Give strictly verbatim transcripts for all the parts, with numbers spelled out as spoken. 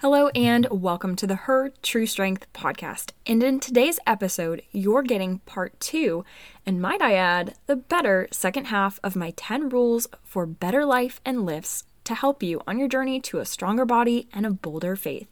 Hello and welcome to the Her True Strength podcast. And in today's episode, you're getting part two, and might I add, the better second half of my ten rules for better life and lifts to help you on your journey to a stronger body and a bolder faith.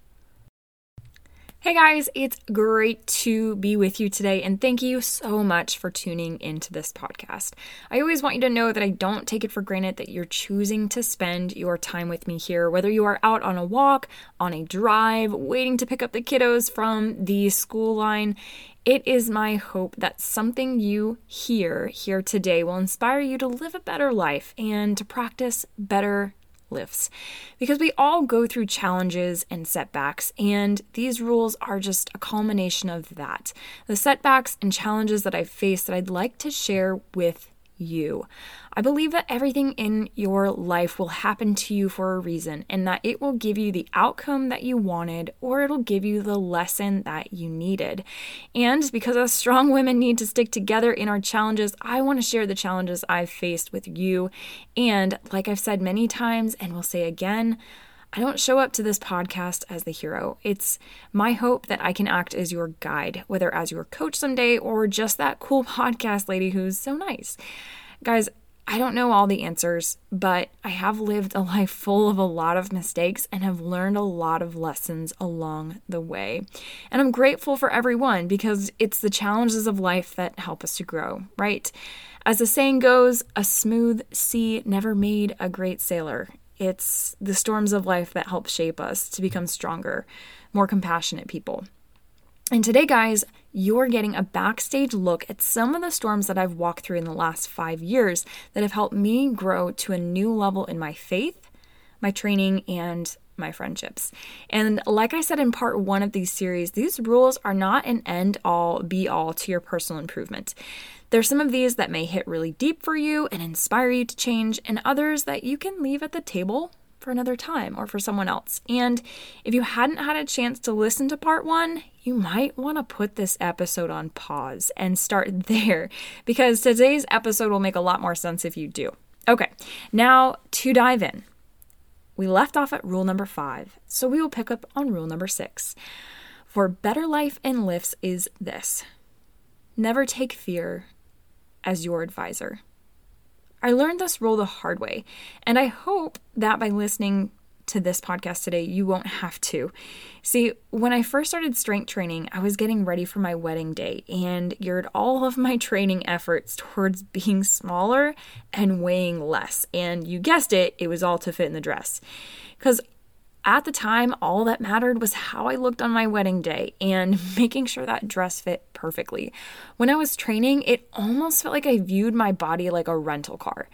Hey guys, it's great to be with you today, and thank you so much for tuning into this podcast. I always want you to know that I don't take it for granted that you're choosing to spend your time with me here, whether you are out on a walk, on a drive, waiting to pick up the kiddos from the school line. It is my hope that something you hear here today will inspire you to live a better life and to practice better lifts, because we all go through challenges and setbacks, and these rules are just a culmination of that. The setbacks and challenges that I've faced that I'd like to share with you. I believe that everything in your life will happen to you for a reason, and that it will give you the outcome that you wanted, or it'll give you the lesson that you needed. And because us strong women need to stick together in our challenges, I want to share the challenges I've faced with you. And like I've said many times, and will say again, I don't show up to this podcast as the hero. It's my hope that I can act as your guide, whether as your coach someday or just that cool podcast lady who's so nice. Guys, I don't know all the answers, but I have lived a life full of a lot of mistakes and have learned a lot of lessons along the way. And I'm grateful for everyone, because it's the challenges of life that help us to grow, right? As the saying goes, a smooth sea never made a great sailor. It's the storms of life that help shape us to become stronger, more compassionate people. And today, guys, you're getting a backstage look at some of the storms that I've walked through in the last five years that have helped me grow to a new level in my faith, my training, and my friendships. And like I said in part one of these series, these rules are not an end-all, be-all to your personal improvement. There's some of these that may hit really deep for you and inspire you to change, and others that you can leave at the table for another time or for someone else. And if you hadn't had a chance to listen to part one, you might want to put this episode on pause and start there, because today's episode will make a lot more sense if you do. Okay, now to dive in. We left off at rule number five, so we will pick up on rule number six. For better life and lifts is this: never take fear as your advisor. I learned this rule the hard way, and I hope that by listening to this podcast today, you won't have to. See, when I first started strength training, I was getting ready for my wedding day and geared all of my training efforts towards being smaller and weighing less. And you guessed it, it was all to fit in the dress. Because at the time, all that mattered was how I looked on my wedding day and making sure that dress fit perfectly. When I was training, it almost felt like I viewed my body like a rental car.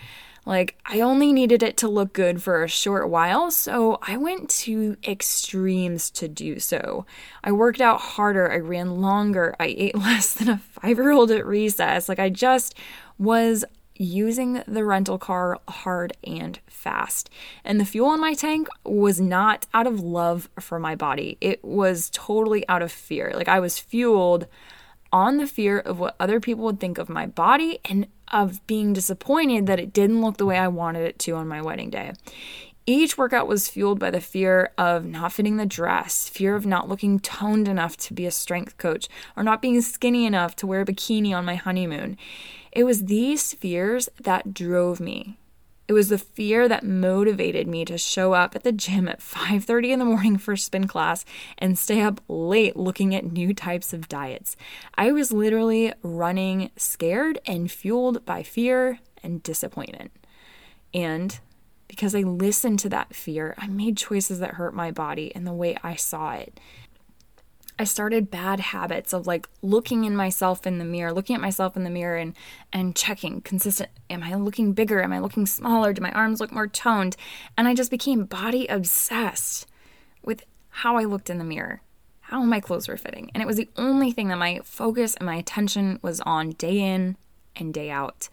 Like, I only needed it to look good for a short while, so I went to extremes to do so. I worked out harder, I ran longer, I ate less than a five-year-old at recess. Like, I just was using the rental car hard and fast. And the fuel in my tank was not out of love for my body. It was totally out of fear. Like, I was fueled on the fear of what other people would think of my body and of being disappointed that it didn't look the way I wanted it to on my wedding day. Each workout was fueled by the fear of not fitting the dress, fear of not looking toned enough to be a strength coach, or not being skinny enough to wear a bikini on my honeymoon. It was these fears that drove me. It was the fear that motivated me to show up at the gym at five thirty in the morning for spin class and stay up late looking at new types of diets. I was literally running scared and fueled by fear and disappointment. And because I listened to that fear, I made choices that hurt my body and the way I saw it. I started bad habits of like looking in myself in the mirror, looking at myself in the mirror and and checking consistent. Am I looking bigger? Am I looking smaller? Do my arms look more toned? And I just became body obsessed with how I looked in the mirror, how my clothes were fitting. And it was the only thing that my focus and my attention was on day in and day out.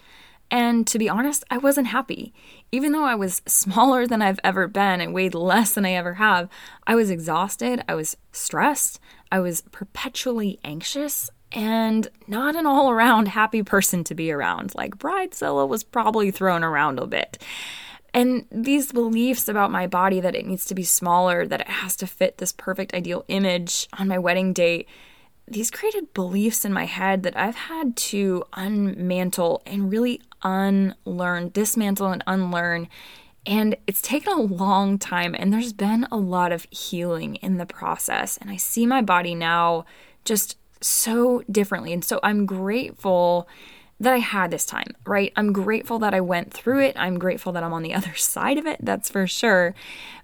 And to be honest, I wasn't happy. Even though I was smaller than I've ever been and weighed less than I ever have, I was exhausted, I was stressed, I was perpetually anxious, and not an all-around happy person to be around. Like, bridezilla was probably thrown around a bit. And these beliefs about my body, that it needs to be smaller, that it has to fit this perfect ideal image on my wedding date, these created beliefs in my head that I've had to unmantle and really unlearn, dismantle and unlearn. And it's taken a long time, and there's been a lot of healing in the process. And I see my body now just so differently. And so I'm grateful that I had this time, right? I'm grateful that I went through it. I'm grateful that I'm on the other side of it, that's for sure.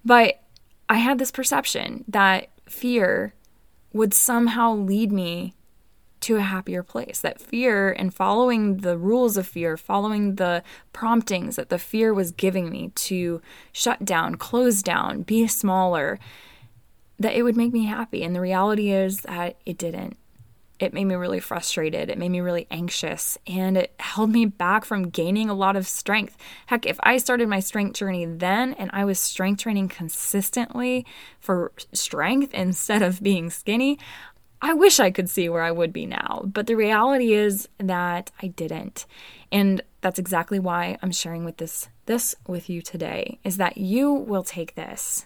But I had this perception that fear would somehow lead me to a happier place, that fear and following the rules of fear, following the promptings that the fear was giving me to shut down, close down, be smaller, that it would make me happy. And the reality is that it didn't. It made me really frustrated. It made me really anxious, and it held me back from gaining a lot of strength. Heck, if I started my strength journey then and I was strength training consistently for strength instead of being skinny, I wish I could see where I would be now. But the reality is that I didn't. And that's exactly why I'm sharing with this, this with you today, is that you will take this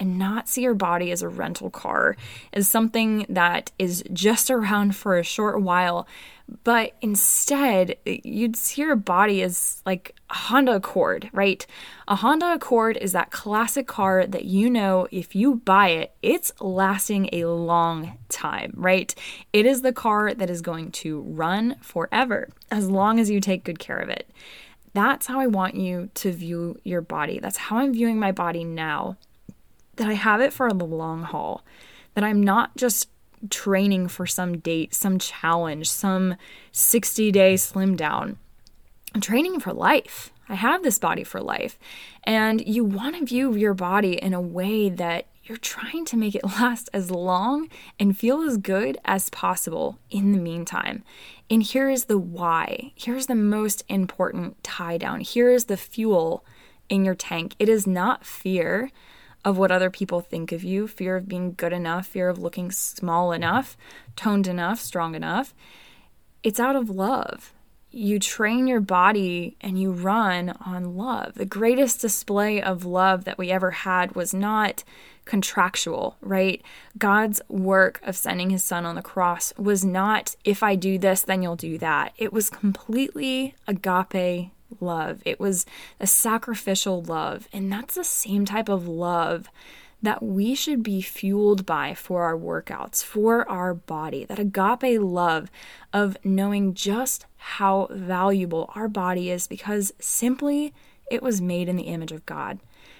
and not see your body as a rental car, as something that is just around for a short while, but instead you'd see your body as like a Honda Accord, right? A Honda Accord is that classic car that, you know, if you buy it, it's lasting a long time, right? It is the car that is going to run forever, as long as you take good care of it. That's how I want you to view your body. That's how I'm viewing my body now, that I have it for the long haul, that I'm not just training for some date, some challenge, some sixty-day slim down. I'm training for life. I have this body for life. And you want to view your body in a way that you're trying to make it last as long and feel as good as possible in the meantime. And here is the why. Here's the most important tie down. Here is the fuel in your tank. It is not fear of what other people think of you, fear of being good enough, fear of looking small enough, toned enough, strong enough. It's out of love. You train your body and you run on love. The greatest display of love that we ever had was not contractual, right? God's work of sending his son on the cross was not, if I do this, then you'll do that. It was completely agape love. It was a sacrificial love. And that's the same type of love that we should be fueled by for our workouts, for our body, that agape love of knowing just how valuable our body is because simply it was made in the image of God,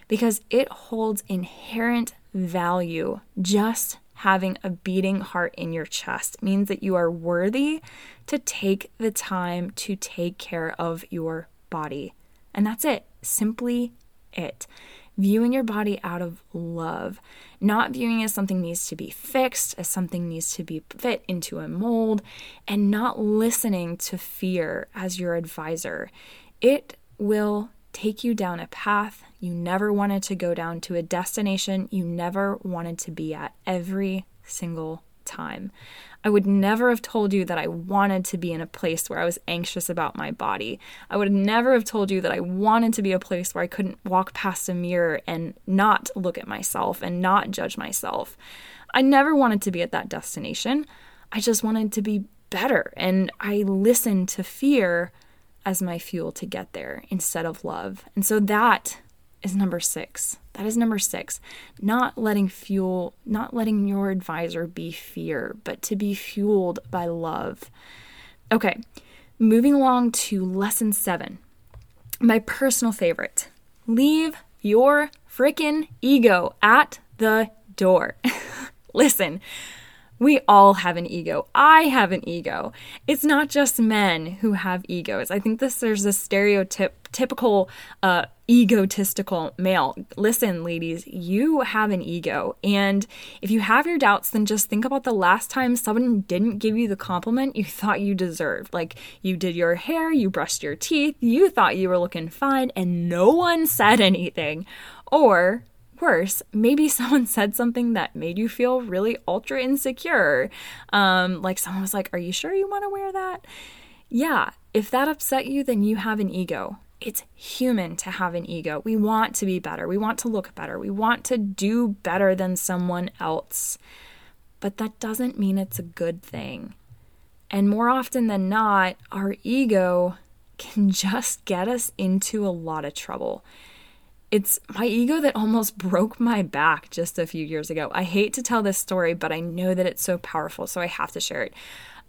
because it holds inherent value. Just having a beating heart in your chest means that you are worthy to take the time to take care of your body. And that's it. Simply it. Viewing your body out of love, not viewing as something needs to be fixed, as something needs to be fit into a mold, and not listening to fear as your advisor. It will take you down a path you never wanted to go down, to a destination you never wanted to be at every single time. I would never have told you that I wanted to be in a place where I was anxious about my body. I would never have told you that I wanted to be a place where I couldn't walk past a mirror and not look at myself and not judge myself. I never wanted to be at that destination. I just wanted to be better. And I listened to fear as my fuel to get there instead of love. And so that is number six. That is number six. Not letting fuel, not letting your advisor be fear, but to be fueled by love. Okay, moving along to lesson seven. My personal favorite. Leave your frickin' ego at the door. Listen, we all have an ego. I have an ego. It's not just men who have egos. I think this there's this stereotyp, typical uh, egotistical male. Listen, ladies, you have an ego. And if you have your doubts, then just think about the last time someone didn't give you the compliment you thought you deserved. Like, you did your hair, you brushed your teeth, you thought you were looking fine, and no one said anything. Or worse, maybe someone said something that made you feel really ultra insecure. Um, like someone was like, are you sure you want to wear that? Yeah, if that upset you, then you have an ego. It's human to have an ego. We want to be better. We want to look better. We want to do better than someone else. But that doesn't mean it's a good thing. And more often than not, our ego can just get us into a lot of trouble. It's my ego that almost broke my back just a few years ago. I hate to tell this story, but I know that it's so powerful, so I have to share it.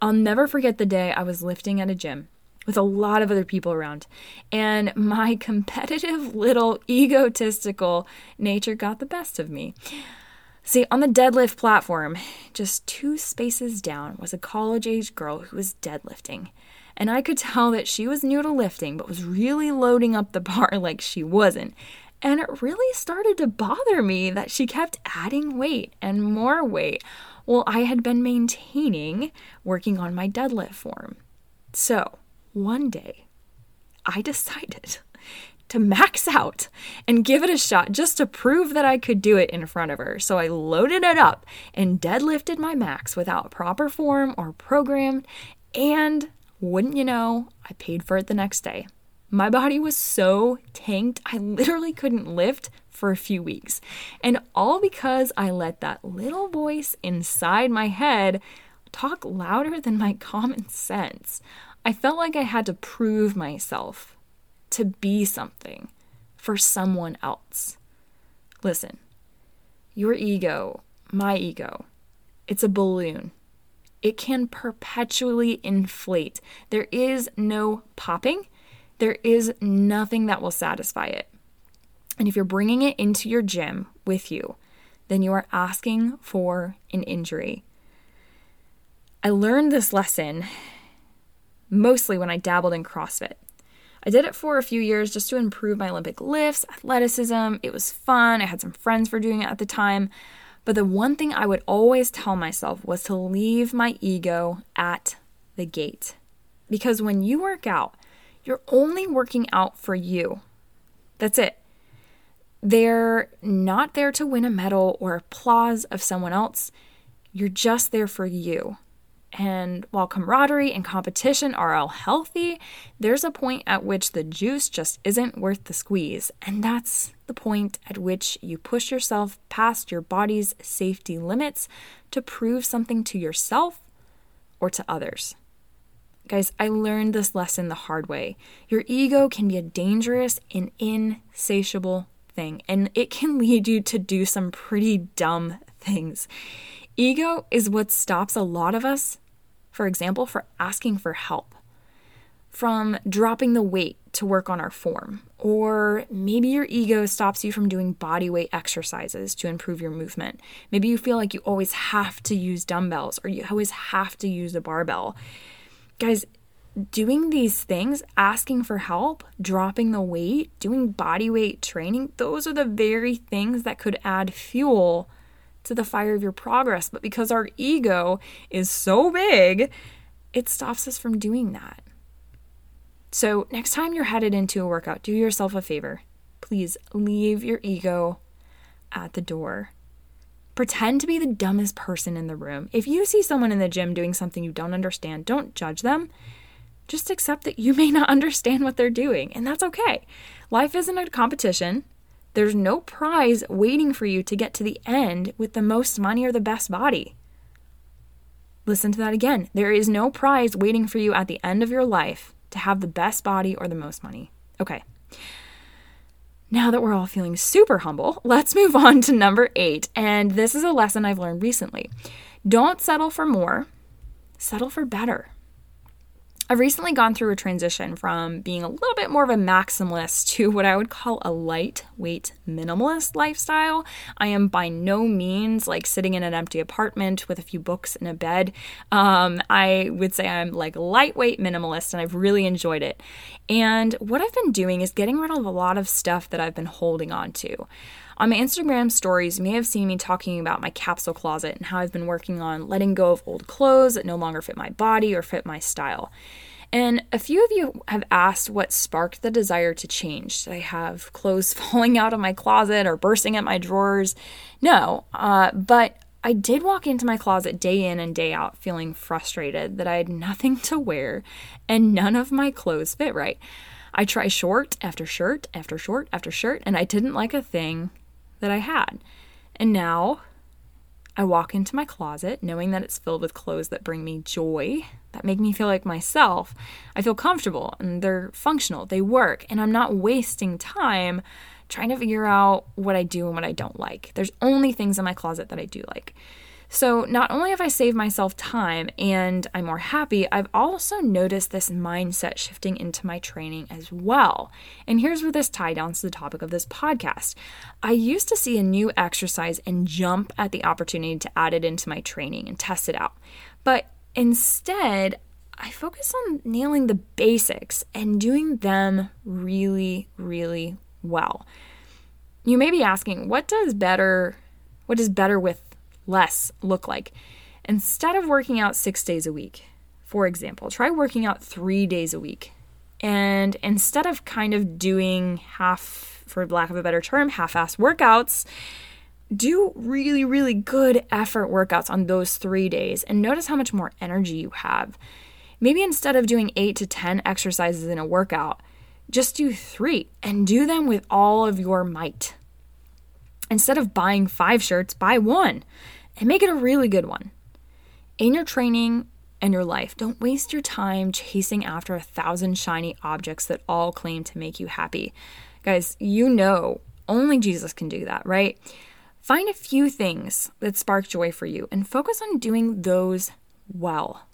I'll never forget the day I was lifting at a gym with a lot of other people around, and my competitive little egotistical nature got the best of me. See, on the deadlift platform, just two spaces down was a college-age girl who was deadlifting. And I could tell that she was new to lifting, but was really loading up the bar like she wasn't. And it really started to bother me that she kept adding weight and more weight while I had been maintaining working on my deadlift form. So one day, I decided to max out and give it a shot just to prove that I could do it in front of her. So I loaded it up and deadlifted my max without proper form or program, and wouldn't you know, I paid for it the next day. My body was so tanked, I literally couldn't lift for a few weeks. And all because I let that little voice inside my head talk louder than my common sense. I felt like I had to prove myself to be something for someone else. Listen, your ego, my ego, it's a balloon. It can perpetually inflate. There is no popping. There is nothing that will satisfy it. And if you're bringing it into your gym with you, then you are asking for an injury. I learned this lesson mostly when I dabbled in CrossFit. I did it for a few years just to improve my Olympic lifts, athleticism. It was fun. I had some friends for doing it at the time. But the one thing I would always tell myself was to leave my ego at the gate. Because when you work out, you're only working out for you. That's it. They're not there to win a medal or applause of someone else. You're just there for you. And while camaraderie and competition are all healthy, there's a point at which the juice just isn't worth the squeeze. And that's the point at which you push yourself past your body's safety limits to prove something to yourself or to others. Guys, I learned this lesson the hard way. Your ego can be a dangerous and insatiable thing, and it can lead you to do some pretty dumb things. Ego is what stops a lot of us, for example, from asking for help, from dropping the weight to work on our form, or maybe your ego stops you from doing body weight exercises to improve your movement. Maybe you feel like you always have to use dumbbells or you always have to use a barbell. Guys, doing these things, asking for help, dropping the weight, doing body weight training, those are the very things that could add fuel to the fire of your progress. But because our ego is so big, it stops us from doing that. So next time you're headed into a workout, do yourself a favor. Please leave your ego at the door. Pretend to be the dumbest person in the room. If you see someone in the gym doing something you don't understand, don't judge them. Just accept that you may not understand what they're doing, and that's okay. Life isn't a competition. There's no prize waiting for you to get to the end with the most money or the best body. Listen to that again. There is no prize waiting for you at the end of your life to have the best body or the most money. Okay. Now that we're all feeling super humble, let's move on to number eight. And this is a lesson I've learned recently. Don't settle for more. Settle for better. I've recently gone through a transition from being a little bit more of a maximalist to what I would call a lightweight minimalist lifestyle. I am by no means like sitting in an empty apartment with a few books and a bed. Um, I would say I'm like lightweight minimalist, and I've really enjoyed it. And what I've been doing is getting rid of a lot of stuff that I've been holding on to. On my Instagram stories, you may have seen me talking about my capsule closet and how I've been working on letting go of old clothes that no longer fit my body or fit my style. And a few of you have asked what sparked the desire to change. Did I have clothes falling out of my closet or bursting at my drawers? No, uh, but I did walk into my closet day in and day out feeling frustrated that I had nothing to wear and none of my clothes fit right. I try short after shirt after short after shirt, and I didn't like a thing that I had. And now I walk into my closet knowing that it's filled with clothes that bring me joy, that make me feel like myself. I feel comfortable, and they're functional, they work, and I'm not wasting time trying to figure out what I do and what I don't like. There's only things in my closet that I do like. So not only have I saved myself time and I'm more happy, I've also noticed this mindset shifting into my training as well. And here's where this tie down to the topic of this podcast. I used to see a new exercise and jump at the opportunity to add it into my training and test it out. But instead, I focus on nailing the basics and doing them really, really well. You may be asking, what does better, what is better with less look like? Instead of working out six days a week, for example, try working out three days a week. And instead of kind of doing half, for lack of a better term, half-assed workouts, do really, really good effort workouts on those three days and notice how much more energy you have. Maybe instead of doing eight to ten exercises in a workout, just do three and do them with all of your might. Instead of buying five shirts, buy one and make it a really good one. In your training and your life, don't waste your time chasing after a thousand shiny objects that all claim to make you happy. Guys, you know, only Jesus can do that, right? Find a few things that spark joy for you and focus on doing those well.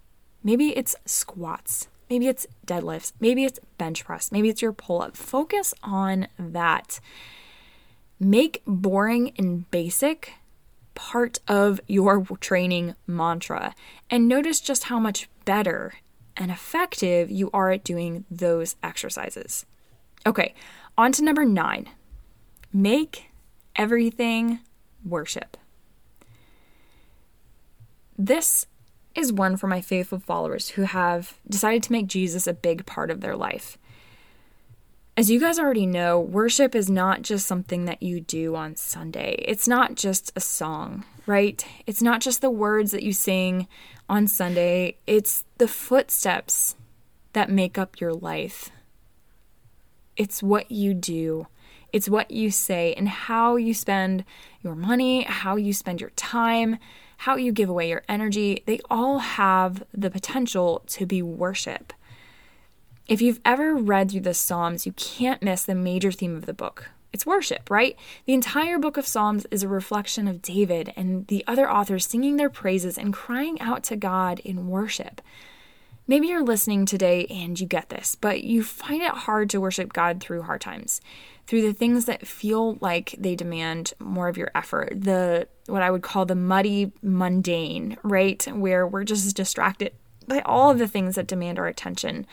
Maybe it's squats. Maybe it's deadlifts. Maybe it's bench press. Maybe it's your pull-up. Focus on that. Make boring and basic part of your training mantra and notice just how much better and effective you are at doing those exercises. Okay, on to number nine. Make everything worship. This is one for my faithful followers who have decided to make Jesus a big part of their life. As you guys already know, worship is not just something that you do on Sunday. It's not just a song, right? It's not just the words that you sing on Sunday. It's the footsteps that make up your life. It's what you do. It's what you say and how you spend your money, how you spend your time, how you give away your energy. They all have the potential to be worship. If you've ever read through the Psalms, you can't miss the major theme of the book. It's worship, right? The entire book of Psalms is a reflection of David and the other authors singing their praises and crying out to God in worship. Maybe you're listening today and you get this, but you find it hard to worship God through hard times, through the things that feel like they demand more of your effort, the what I would call the muddy mundane, right? Where we're just distracted by all of the things that demand our attention.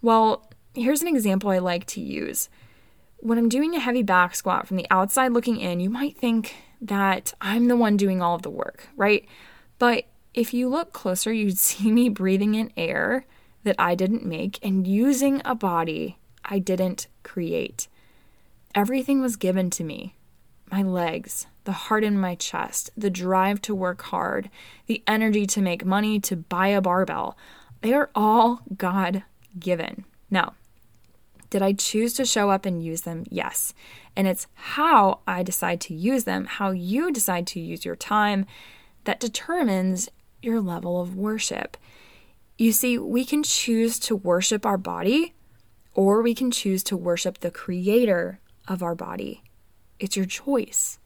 Well, here's an example I like to use. When I'm doing a heavy back squat, from the outside looking in, you might think that I'm the one doing all of the work, right? But if you look closer, you'd see me breathing in air that I didn't make and using a body I didn't create. Everything was given to me. My legs, the heart in my chest, the drive to work hard, the energy to make money, to buy a barbell. They are all God given. Now, did I choose to show up and use them? Yes. And it's how I decide to use them, how you decide to use your time, that determines your level of worship. You see, we can choose to worship our body, or we can choose to worship the creator of our body. It's your choice.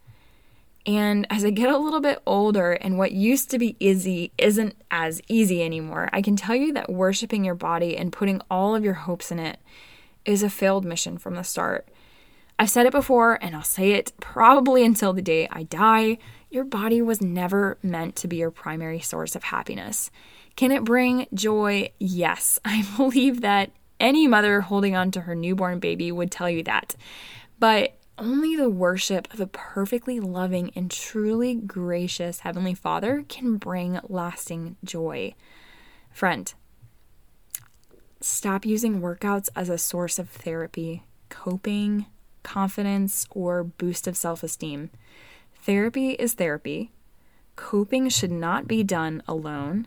And as I get a little bit older and what used to be easy isn't as easy anymore, I can tell you that worshiping your body and putting all of your hopes in it is a failed mission from the start. I've said it before and I'll say it probably until the day I die. Your body was never meant to be your primary source of happiness. Can it bring joy? Yes. I believe that any mother holding on to her newborn baby would tell you that. But only the worship of a perfectly loving and truly gracious Heavenly Father can bring lasting joy. Friend, stop using workouts as a source of therapy, coping, confidence, or boost of self-esteem. Therapy is therapy. Coping should not be done alone.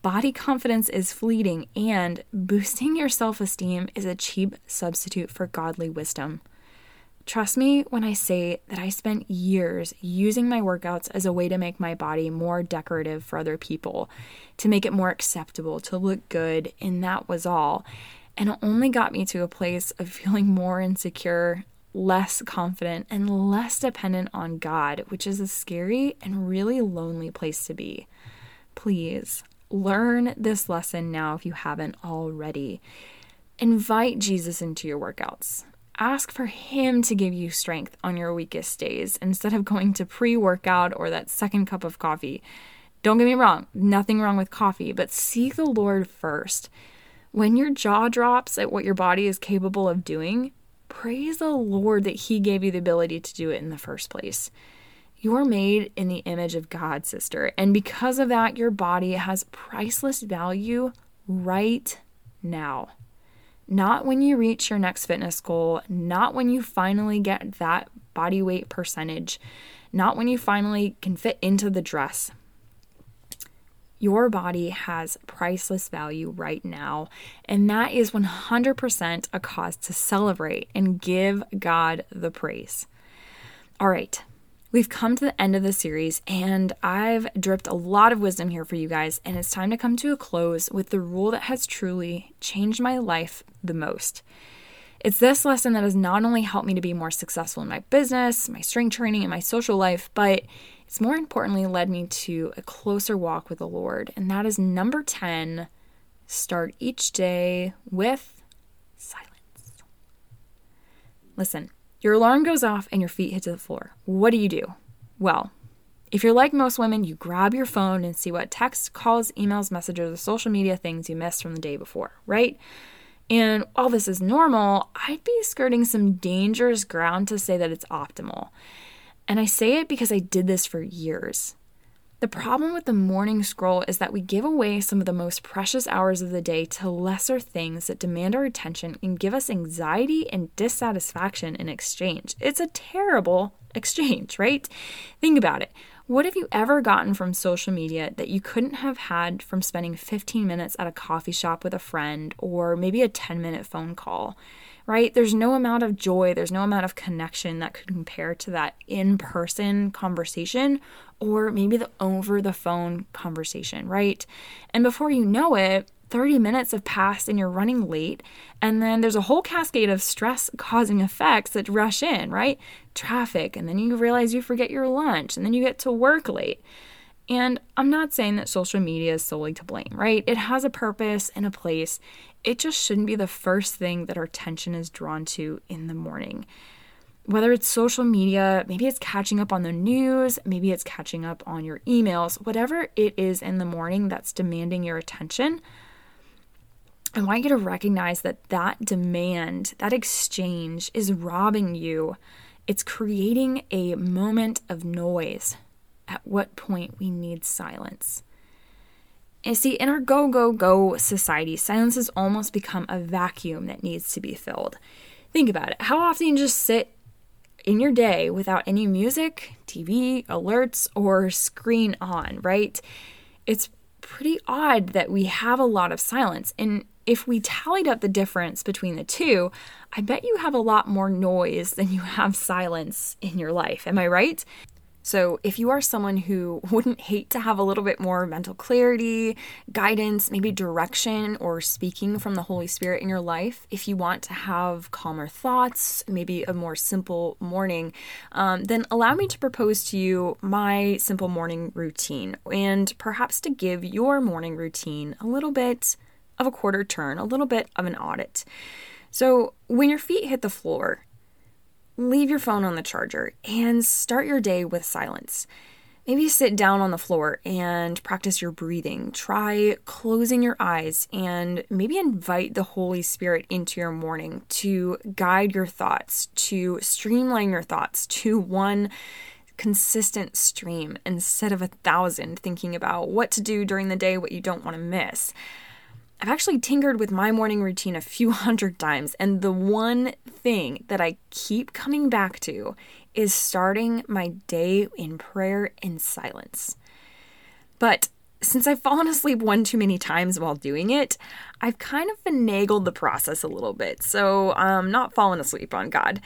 Body confidence is fleeting, and boosting your self-esteem is a cheap substitute for godly wisdom. Trust me when I say that I spent years using my workouts as a way to make my body more decorative for other people, to make it more acceptable, to look good, and that was all. And it only got me to a place of feeling more insecure, less confident, and less dependent on God, which is a scary and really lonely place to be. Please learn this lesson now if you haven't already. Invite Jesus into your workouts. Ask for him to give you strength on your weakest days instead of going to pre-workout or that second cup of coffee. Don't get me wrong, nothing wrong with coffee, but seek the Lord first. When your jaw drops at what your body is capable of doing, praise the Lord that he gave you the ability to do it in the first place. You're made in the image of God, sister, and because of that, your body has priceless value right now. Not when you reach your next fitness goal, not when you finally get that body weight percentage, not when you finally can fit into the dress. Your body has priceless value right now, and that is one hundred percent a cause to celebrate and give God the praise. All right. We've come to the end of the series, and I've dripped a lot of wisdom here for you guys, and it's time to come to a close with the rule that has truly changed my life the most. It's this lesson that has not only helped me to be more successful in my business, my strength training, and my social life, but it's more importantly led me to a closer walk with the Lord, and that is number ten, start each day with silence. Listen. Your alarm goes off and your feet hit to the floor. What do you do? Well, if you're like most women, you grab your phone and see what texts, calls, emails, messages, or social media things you missed from the day before, right? And while this is normal, I'd be skirting some dangerous ground to say that it's optimal. And I say it because I did this for years. The problem with the morning scroll is that we give away some of the most precious hours of the day to lesser things that demand our attention and give us anxiety and dissatisfaction in exchange. It's a terrible exchange, right? Think about it. What have you ever gotten from social media that you couldn't have had from spending fifteen minutes at a coffee shop with a friend or maybe a ten-minute phone call, right? There's no amount of joy, there's no amount of connection that could compare to that in-person conversation or maybe the over-the-phone conversation, right? And before you know it, thirty minutes have passed and you're running late, and then there's a whole cascade of stress-causing effects that rush in, right? Traffic, and then you realize you forget your lunch, and then you get to work late. And I'm not saying that social media is solely to blame, right? It has a purpose and a place. It just shouldn't be the first thing that our attention is drawn to in the morning. Whether it's social media, maybe it's catching up on the news, maybe it's catching up on your emails, whatever it is in the morning that's demanding your attention, I want you to recognize that that demand, that exchange is robbing you. It's creating a moment of noise, at what point we need silence. And see, in our go, go, go society, silence has almost become a vacuum that needs to be filled. Think about it. How often you just sit in your day without any music, T V, alerts, or screen on, right? It's pretty odd that we have a lot of silence, and if we tallied up the difference between the two, I bet you have a lot more noise than you have silence in your life. Am I right? So if you are someone who wouldn't hate to have a little bit more mental clarity, guidance, maybe direction or speaking from the Holy Spirit in your life, if you want to have calmer thoughts, maybe a more simple morning, um, then allow me to propose to you my simple morning routine and perhaps to give your morning routine a little bit of a quarter turn, a little bit of an audit. So when your feet hit the floor, leave your phone on the charger and start your day with silence. Maybe sit down on the floor and practice your breathing. Try closing your eyes and maybe invite the Holy Spirit into your morning to guide your thoughts, to streamline your thoughts to one consistent stream instead of a thousand thinking about what to do during the day, what you don't want to miss. I've actually tinkered with my morning routine a few hundred times, and the one thing that I keep coming back to is starting my day in prayer and silence. But since I've fallen asleep one too many times while doing it, I've kind of finagled the process a little bit, so I'm not falling asleep on God.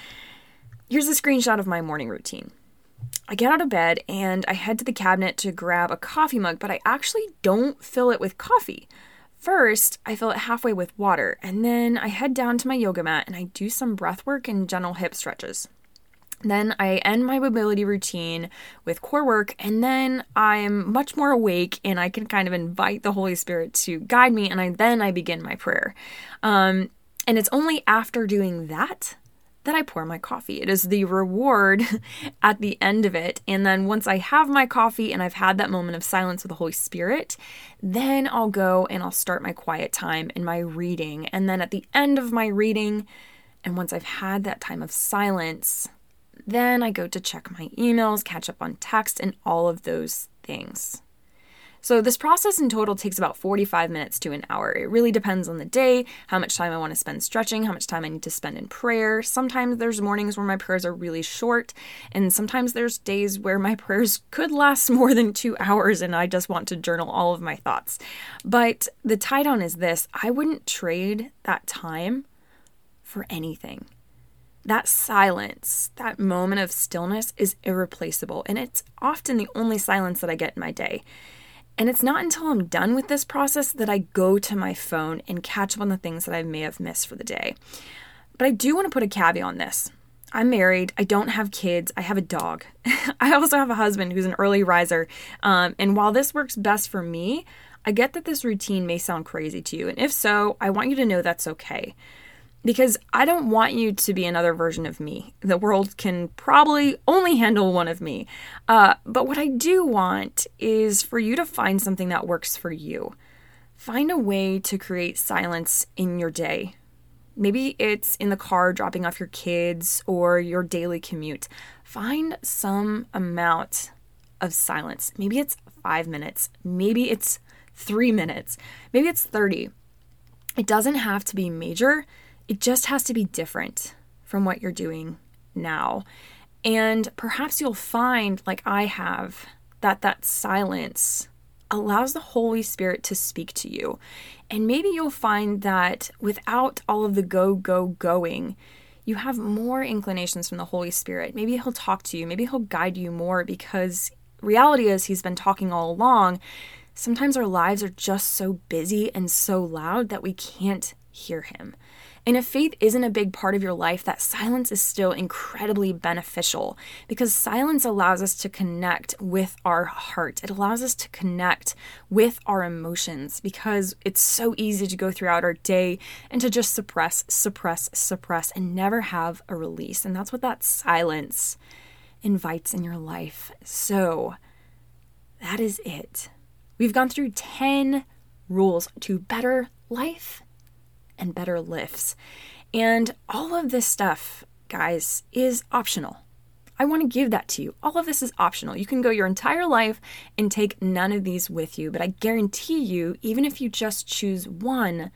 Here's a screenshot of my morning routine. I get out of bed and I head to the cabinet to grab a coffee mug, but I actually don't fill it with coffee. First, I fill it halfway with water, and then I head down to my yoga mat and I do some breath work and gentle hip stretches. Then I end my mobility routine with core work, and then I'm much more awake and I can kind of invite the Holy Spirit to guide me, and I, then I begin my prayer. Um, and it's only after doing that that I pour my coffee. It is the reward at the end of it. And then once I have my coffee and I've had that moment of silence with the Holy Spirit, then I'll go and I'll start my quiet time and my reading. And then at the end of my reading, and once I've had that time of silence, then I go to check my emails, catch up on text, and all of those things. So this process in total takes about forty-five minutes to an hour. It really depends on the day, how much time I want to spend stretching, how much time I need to spend in prayer. Sometimes there's mornings where my prayers are really short, and sometimes there's days where my prayers could last more than two hours and I just want to journal all of my thoughts. But the tie down is this: I wouldn't trade that time for anything. That silence, that moment of stillness is irreplaceable, and it's often the only silence that I get in my day. And it's not until I'm done with this process that I go to my phone and catch up on the things that I may have missed for the day. But I do want to put a caveat on this. I'm married. I don't have kids. I have a dog. I also have a husband who's an early riser. Um, and while this works best for me, I get that this routine may sound crazy to you. And if so, I want you to know that's okay. Because I don't want you to be another version of me. The world can probably only handle one of me. Uh, but what I do want is for you to find something that works for you. Find a way to create silence in your day. Maybe it's in the car dropping off your kids or your daily commute. Find some amount of silence. Maybe it's five minutes. Maybe it's three minutes. Maybe it's thirty. It doesn't have to be major. It just has to be different from what you're doing now. And perhaps you'll find, like I have, that that silence allows the Holy Spirit to speak to you. And maybe you'll find that without all of the go, go, going, you have more inclinations from the Holy Spirit. Maybe he'll talk to you. Maybe he'll guide you more, because reality is he's been talking all along. Sometimes our lives are just so busy and so loud that we can't hear him. And if faith isn't a big part of your life, that silence is still incredibly beneficial, because silence allows us to connect with our heart. It allows us to connect with our emotions, because it's so easy to go throughout our day and to just suppress, suppress, suppress, and never have a release. And that's what that silence invites in your life. So that is it. We've gone through ten rules to better life and better lifts. And all of this stuff, guys, is optional. I want to give that to you. All of this is optional. You can go your entire life and take none of these with you, but I guarantee you, even if you just choose one,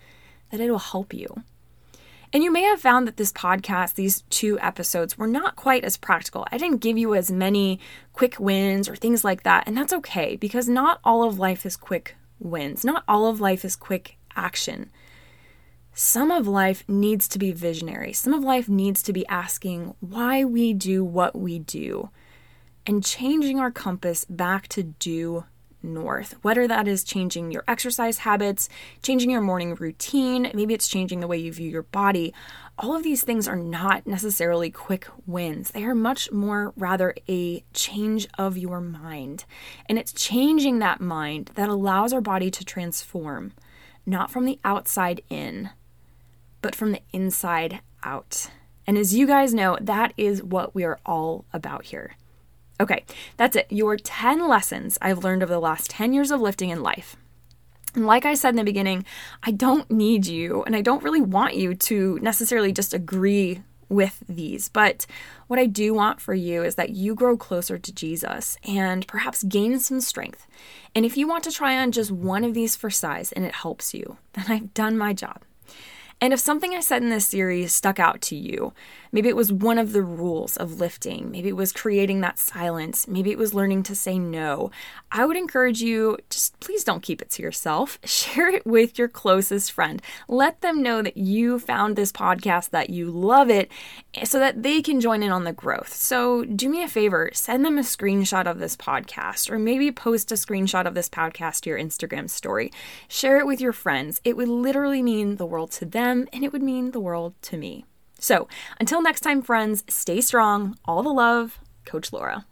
that it'll help you. And you may have found that this podcast, these two episodes, were not quite as practical. I didn't give you as many quick wins or things like that, and that's okay, because not all of life is quick wins. Not all of life is quick action. Some of life needs to be visionary. Some of life needs to be asking why we do what we do and changing our compass back to due north, whether that is changing your exercise habits, changing your morning routine, maybe it's changing the way you view your body. All of these things are not necessarily quick wins. They are much more rather a change of your mind. And it's changing that mind that allows our body to transform, not from the outside in, but from the inside out. And as you guys know, that is what we are all about here. Okay, that's it. Your ten lessons I've learned over the last ten years of lifting in life. And like I said in the beginning, I don't need you, and I don't really want you to necessarily just agree with these. But what I do want for you is that you grow closer to Jesus and perhaps gain some strength. And if you want to try on just one of these for size and it helps you, then I've done my job. And if something I said in this series stuck out to you, maybe it was one of the rules of lifting, maybe it was creating that silence, maybe it was learning to say no, I would encourage you, just please don't keep it to yourself. Share it with your closest friend. Let them know that you found this podcast, that you love it, so that they can join in on the growth. So do me a favor, send them a screenshot of this podcast, or maybe post a screenshot of this podcast to your Instagram story. Share it with your friends. It would literally mean the world to them, and it would mean the world to me. So until next time, friends, stay strong. All the love, Coach Laura.